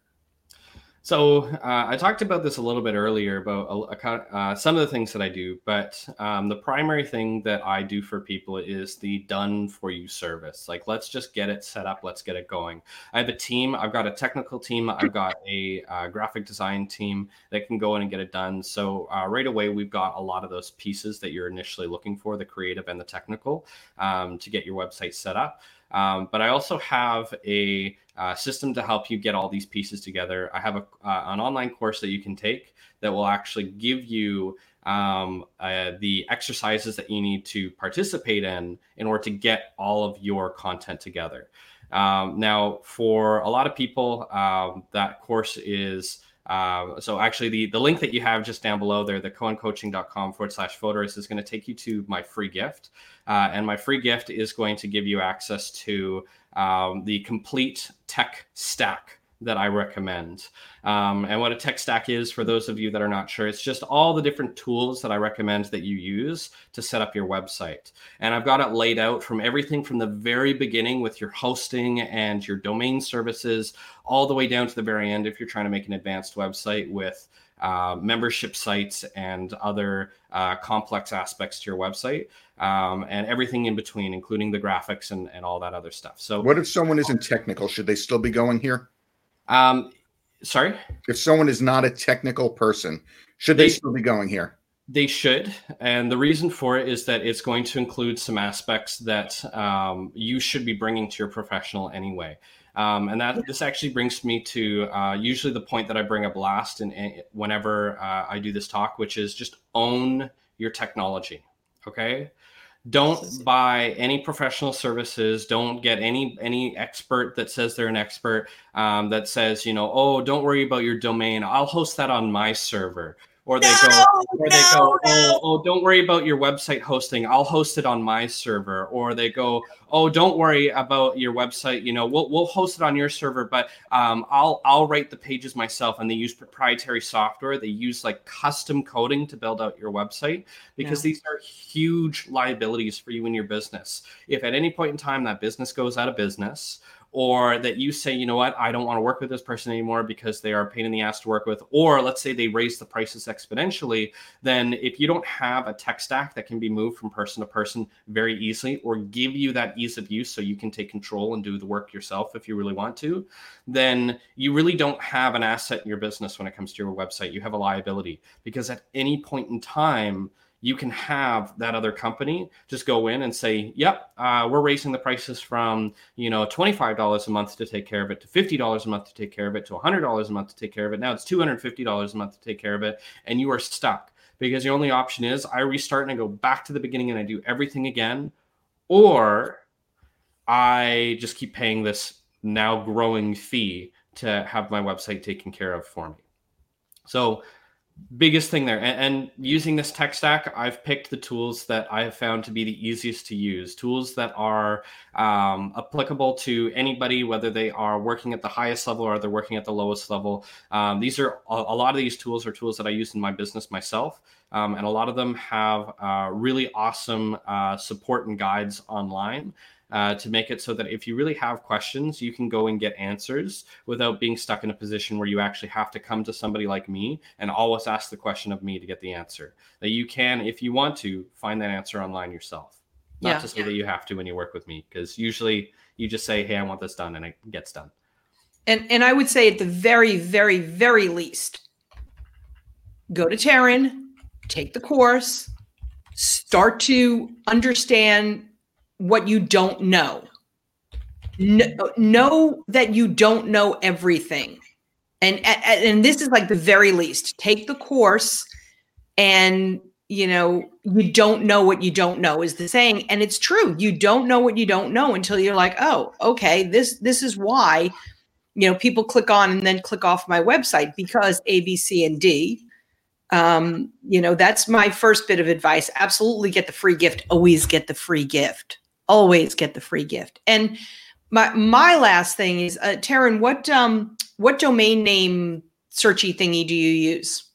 So uh, I talked about this a little bit earlier about uh, some of the things that I do, but um, the primary thing that I do for people is the done for you service. Like, let's just get it set up. Let's get it going. I have a team. I've got a technical team. I've got a uh, graphic design team that can go in and get it done. So uh, right away, we've got a lot of those pieces that you're initially looking for, the creative and the technical, um, to get your website set up. Um, but I also have a uh, system to help you get all these pieces together. I have a, uh, an online course that you can take that will actually give you um, uh, the exercises that you need to participate in in order to get all of your content together. Um, now, for a lot of people, um, that course is... Uh, so actually the, the link that you have just down below there, the cohencoaching.com forward slash Photoras is going to take you to my free gift. Uh, and my free gift is going to give you access to um, the complete tech stack that I recommend. Um, and what a tech stack is, for those of you that are not sure, it's just all the different tools that I recommend that you use to set up your website. And I've got it laid out from everything from the very beginning with your hosting and your domain services, all the way down to the very end if you're trying to make an advanced website with uh, membership sites and other uh, complex aspects to your website, um, and everything in between, including the graphics and, and all that other stuff. So what if someone isn't technical? Should they still be going here? Um, sorry, if someone is not a technical person, should they, they still be going here? They should. And the reason for it is that it's going to include some aspects that, um, you should be bringing to your professional anyway. Um, and that this actually brings me to, uh, usually the point that I bring up last and, and whenever, uh, I do this talk, which is just own your technology. Okay. Don't buy any professional services. Don't get any any expert that says they're an expert, um, that says, you know, oh, don't worry about your domain. I'll host that on my server. Or they no, go, or no, they go, oh, oh, don't worry about your website hosting. I'll host it on my server. Or they go, oh, don't worry about your website. You know, we'll we'll host it on your server, but um, I'll I'll write the pages myself. And they use proprietary software. They use like custom coding to build out your website, because yeah. these are huge liabilities for you in your business. If at any point in time that business goes out of business, or that you say, you know what, I don't want to work with this person anymore because they are a pain in the ass to work with, or let's say they raise the prices exponentially, then if you don't have a tech stack that can be moved from person to person very easily, or give you that ease of use so you can take control and do the work yourself if you really want to, then you really don't have an asset in your business when it comes to your website. You have a liability, because at any point in time, you can have that other company just go in and say, yep, uh, we're raising the prices from, you know, twenty-five dollars a month to take care of it, to fifty dollars a month to take care of it, to one hundred dollars a month to take care of it. Now it's two hundred fifty dollars a month to take care of it. And you are stuck, because your only option is I restart and I go back to the beginning and I do everything again, or I just keep paying this now growing fee to have my website taken care of for me. So biggest thing there, and, and using this tech stack, I've picked the tools that I have found to be the easiest to use, tools that are um, applicable to anybody, whether they are working at the highest level or they're working at the lowest level. Um, these are a, a lot of these tools are tools that I use in my business myself. Um, and a lot of them have uh, really awesome uh, support and guides online uh, to make it so that if you really have questions, you can go and get answers without being stuck in a position where you actually have to come to somebody like me and always ask the question of me to get the answer. That you can, if you want to, find that answer online yourself. Not yeah, to say yeah. that you have to when you work with me, because usually you just say, hey, I want this done, and it gets done. And and I would say at the very, very, very least, go to Taryn, take the course, start to understand what you don't know. Know, know that you don't know everything. And, and this is like the very least. Take the course and, you know, you don't know what you don't know is the saying. And it's true. You don't know what you don't know until you're like, oh, okay, this this is why – you know, people click on and then click off my website because A, B, C, and D. Um, you know, that's my first bit of advice. Absolutely get the free gift. Always get the free gift. Always get the free gift. And my my last thing is, uh, Taryn, what um what domain name searchy thingy do you use?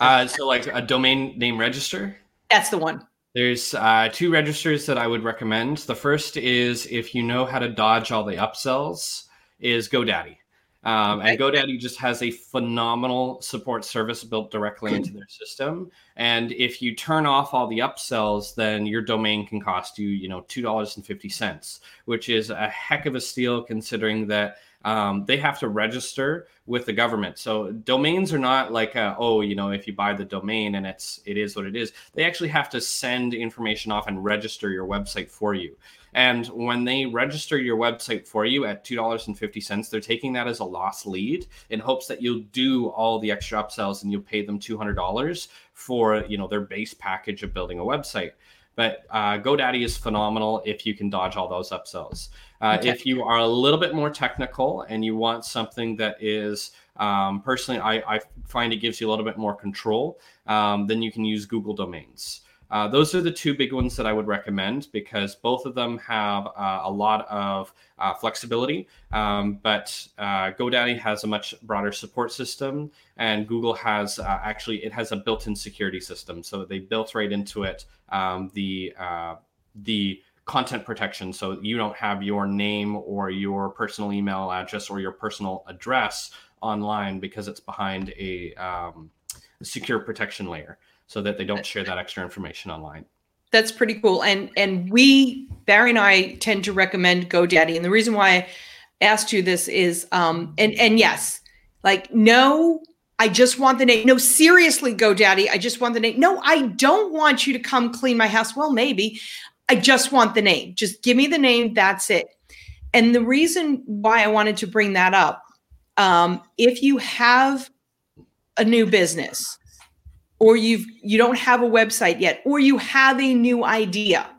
Uh, so like a domain name register? That's the one. There's uh, two registers that I would recommend. The first is if you know how to dodge all the upsells. Is GoDaddy. Um, and GoDaddy just has a phenomenal support service built directly into their system. And if you turn off all the upsells, then your domain can cost you, you know, two dollars and fifty cents, which is a heck of a steal considering that um, they have to register with the government. So domains are not like, a, oh, you know, if you buy the domain and it's, it is what it is. They actually have to send information off and register your website for you. And when they register your website for you at two dollars and fifty cents, they're taking that as a lost lead in hopes that you'll do all the extra upsells and you'll pay them two hundred dollars for, you know, their base package of building a website. But uh, GoDaddy is phenomenal if you can dodge all those upsells. Uh, okay. If you are a little bit more technical and you want something that is, um, personally, I, I find it gives you a little bit more control, um, then you can use Google Domains. Uh, those are the two big ones that I would recommend because both of them have uh, a lot of uh, flexibility. Um, but uh, GoDaddy has a much broader support system, and Google has uh, actually it has a built-in security system. So they built right into it um, the uh, the content protection, so you don't have your name or your personal email address or your personal address online because it's behind a um, secure protection layer. So that they don't share that extra information online. That's pretty cool. And and we, Barry and I, tend to recommend GoDaddy. And the reason why I asked you this is, um, and, and yes, like, no, I just want the name. No, seriously, GoDaddy, I just want the name. No, I don't want you to come clean my house. Well, maybe. I just want the name. Just give me the name. That's it. And the reason why I wanted to bring that up, um, if you have a new business, or you've, you don't have a website yet, or you have a new idea,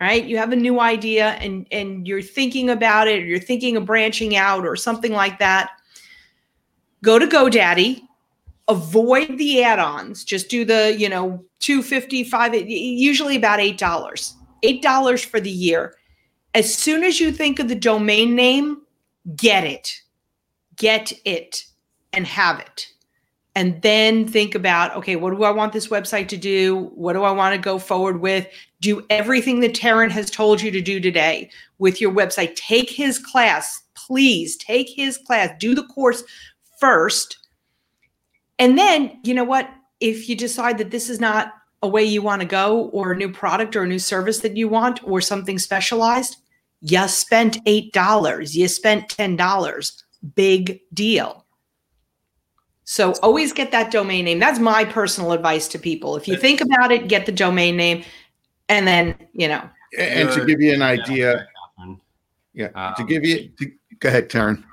right? You have a new idea and, and you're thinking about it, or you're thinking of branching out or something like that. Go to GoDaddy, avoid the add-ons, just do the, you know, two fifty-five, usually about eight dollars, eight dollars for the year. As soon as you think of the domain name, get it, get it and have it. And then think about, okay, what do I want this website to do? What do I want to go forward with? Do everything that Taryn has told you to do today with your website. Take his class, please take his class, do the course first. And then, you know what? If you decide that this is not a way you want to go, or a new product or a new service that you want, or something specialized, you spent eight dollars, you spent ten dollars, big deal. So always get that domain name. That's my personal advice to people. If you think about it, get the domain name, and then, you know. And to give you an idea, yeah. Um, to give you, to, go ahead, Taryn.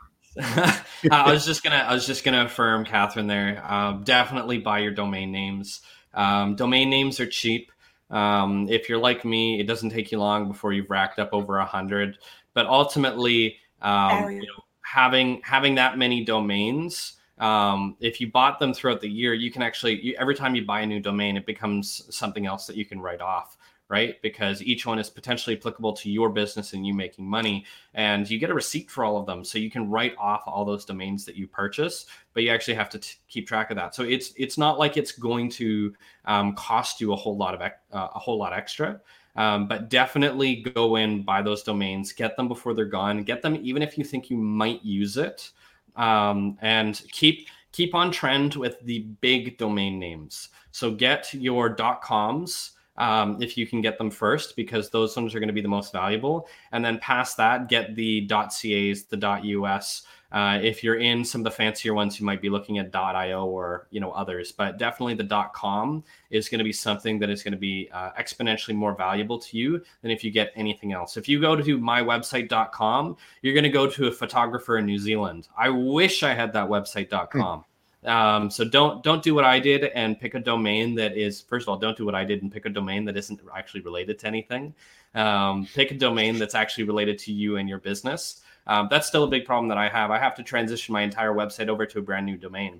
I was just gonna, I was just gonna affirm Catherine there. Um, definitely buy your domain names. Um, domain names are cheap. Um, if you're like me, it doesn't take you long before you've racked up over a hundred. But ultimately, um, you know, having having that many domains. Um, if you bought them throughout the year, you can actually, you, every time you buy a new domain, it becomes something else that you can write off right? Because each one is potentially applicable to your business and you making money, and you get a receipt for all of them. So you can write off all those domains that you purchase, but you actually have to t- keep track of that. So it's it's not like it's going to um, cost you a whole lot of uh, a whole lot extra. Um, but definitely go in, buy those domains, get them before they're gone, get them even if you think you might use it, um, and keep keep on trend with the big domain names. So get your .coms um, if you can get them first, because those ones are going to be the most valuable. And then past that, get the .cas, the .us. Uh, if you're in some of the fancier ones, you might be looking at .io or, you know, others, but definitely the .com is going to be something that is going to be uh, exponentially more valuable to you than if you get anything else. If you go to my website dot com, you're going to go to a photographer in New Zealand. I wish I had that website dot com. Hmm. Um, so don't don't do what I did and pick a domain that is, first of all, don't do what I did and pick a domain that isn't actually related to anything. Um, pick a domain that's actually related to you and your business. Um, that's still a big problem that I have. I have to transition my entire website over to a brand new domain.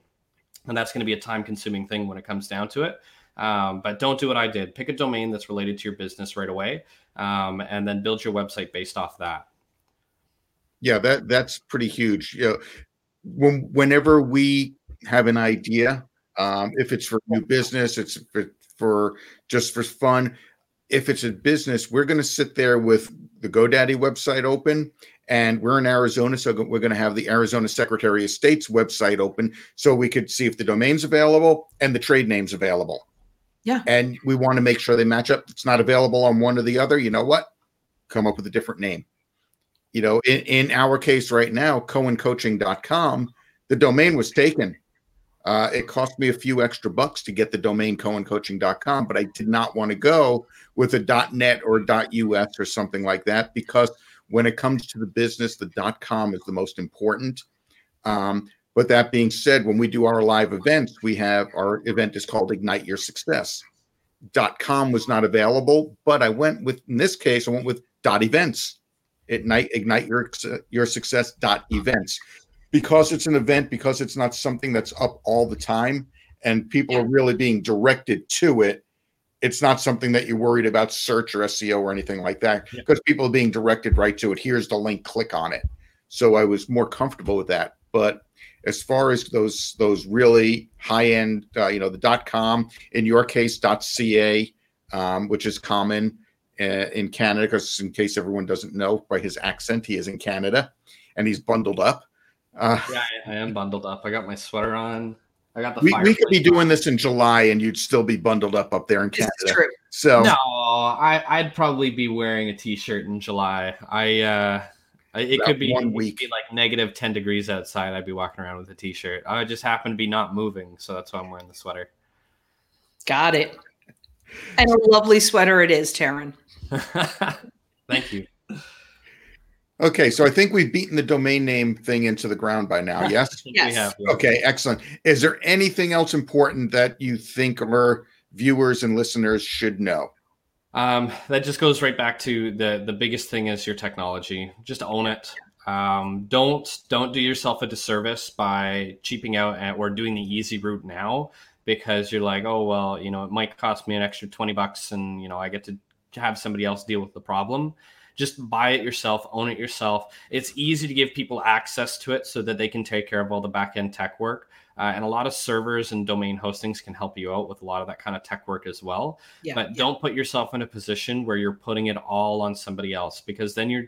And that's going to be a time-consuming thing when it comes down to it. Um, but don't do what I did. Pick a domain that's related to your business right away, um, and then build your website based off that. Yeah, that that's pretty huge. You know, when, whenever we have an idea, um, if it's for new business, it's for, for just for fun. If it's a business, we're going to sit there with the GoDaddy website open. And we're in Arizona, so we're going to have the Arizona Secretary of State's website open so we could see if the domain's available and the trade name's available. Yeah. And we want to make sure they match up. If it's not available on one or the other, you know what? Come up with a different name. You know, in, in our case right now, Cohen Coaching dot com, the domain was taken. Uh, it cost me a few extra bucks to get the domain Cohen Coaching dot com, but I did not want to go with a .net or .us or something like that, because when it comes to the business, the .com is the most important. Um, but that being said, when we do our live events, we have our event is called Ignite Your Success. .com was not available, but I went with, in this case, I went with .events. Ignite, Ignite Your, your Success .events. Because it's an event, because it's not something that's up all the time and people are really being directed to it. It's not something that you're worried about search or S E O or anything like that, because yeah. people are being directed right to it. Here's the link, click on it. So I was more comfortable with that. But as far as those those really high-end, uh, you know, the .com, in your case, .ca, um, which is common uh, in Canada, because in case everyone doesn't know by his accent, he is in Canada and he's bundled up. Uh, yeah, I am bundled up. I got my sweater on. I got the we, we could be doing this in July and you'd still be bundled up up there in Canada. It's true. So no, I, I'd probably be wearing a t-shirt in July. I uh, it could be, one week. It could be like negative ten degrees outside. I'd be walking around with a t-shirt. I just happen to be not moving, so that's why I'm wearing the sweater. Got it. And a lovely sweater it is, Taryn. Thank you. Okay, so I think we've beaten the domain name thing into the ground by now, yes? Yes. We have, yeah. Okay, excellent. Is there anything else important that you think our viewers and listeners should know? Um, that just goes right back to the the biggest thing is your technology. Just own it. Um, don't don't do yourself a disservice by cheaping out at, or doing the easy route now, because you're like, oh, well, you know, it might cost me an extra twenty bucks and, you know, I get to have somebody else deal with the problem. Just buy it yourself, own it yourself. It's easy to give people access to it so that they can take care of all the back-end tech work. Uh, and a lot of servers and domain hostings can help you out with a lot of that kind of tech work as well. Yeah, but yeah. Don't put yourself in a position where you're putting it all on somebody else, because then you're,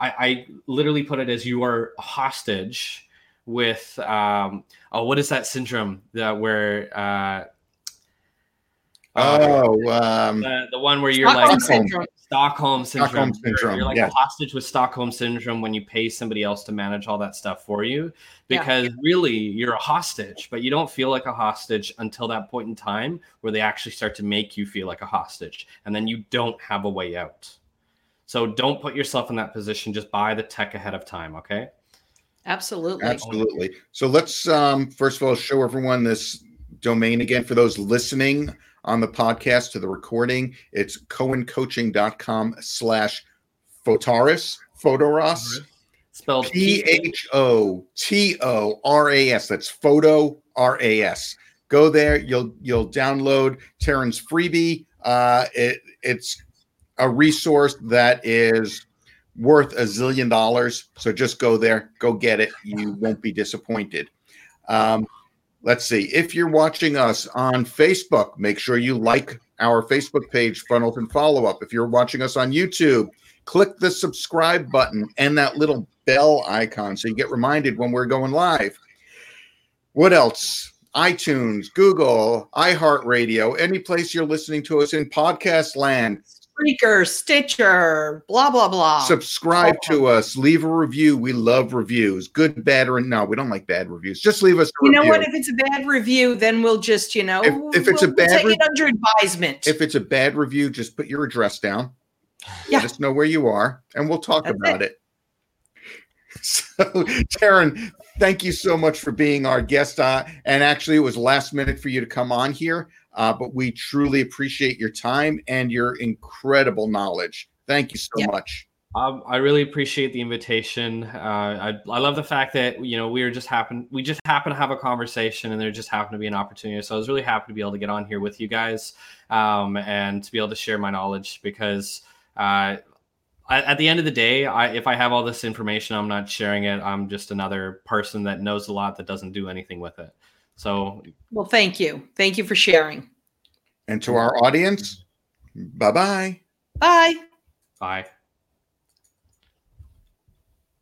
I, I literally put it as you are hostage with, um, oh, what is that syndrome that where, uh, oh, um, the, the one where you're Stockholm like, syndrome. Stockholm syndrome. Stockholm syndrome. You're, you're like yeah. a hostage with Stockholm syndrome when you pay somebody else to manage all that stuff for you, because yeah. really you're a hostage, but you don't feel like a hostage until that point in time where they actually start to make you feel like a hostage, and then you don't have a way out. So don't put yourself in that position. Just buy the tech ahead of time. Okay. Absolutely. Absolutely. So let's, um, first of all, show everyone this domain again for those listening on the podcast to the recording. It's cohencoaching.com slash Photoras, Photoras, spelled P H O T O R A S. That's Photoras. Go there. You'll you'll download Taryn's freebie. Uh, it it's a resource that is worth a zillion dollars. So just go there, go get it. You won't be disappointed. Um, let's see. If you're watching us on Facebook, make sure you like our Facebook page, Funnels and Follow-Up. If you're watching us on YouTube, click the subscribe button and that little bell icon so you get reminded when we're going live. What else? iTunes, Google, iHeartRadio, any place you're listening to us in podcast land. Spreaker, Stitcher, blah, blah, blah. Subscribe oh. to us. Leave a review. We love reviews. Good, bad, or no, we don't like bad reviews. Just leave us a you review. You know what? If it's a bad review, then we'll just, you know, if, if it's we'll, a bad we'll take it under advisement. If it's a bad review, just put your address down. Yeah. Let us know where you are, and we'll talk That's about it. it. So, Taryn, thank you so much for being our guest. Uh, and actually, it was last minute for you to come on here. Uh, but we truly appreciate your time and your incredible knowledge. Thank you so yeah. much. Um, I really appreciate the invitation. Uh, I, I love the fact that, you know, we were just happen we just happen to have a conversation and there just happened to be an opportunity. So I was really happy to be able to get on here with you guys um, and to be able to share my knowledge because uh, I, at the end of the day, I, if I have all this information, I'm not sharing it. I'm just another person that knows a lot that doesn't do anything with it. So, well, thank you. Thank you for sharing. And to our audience, bye-bye. Bye. Bye.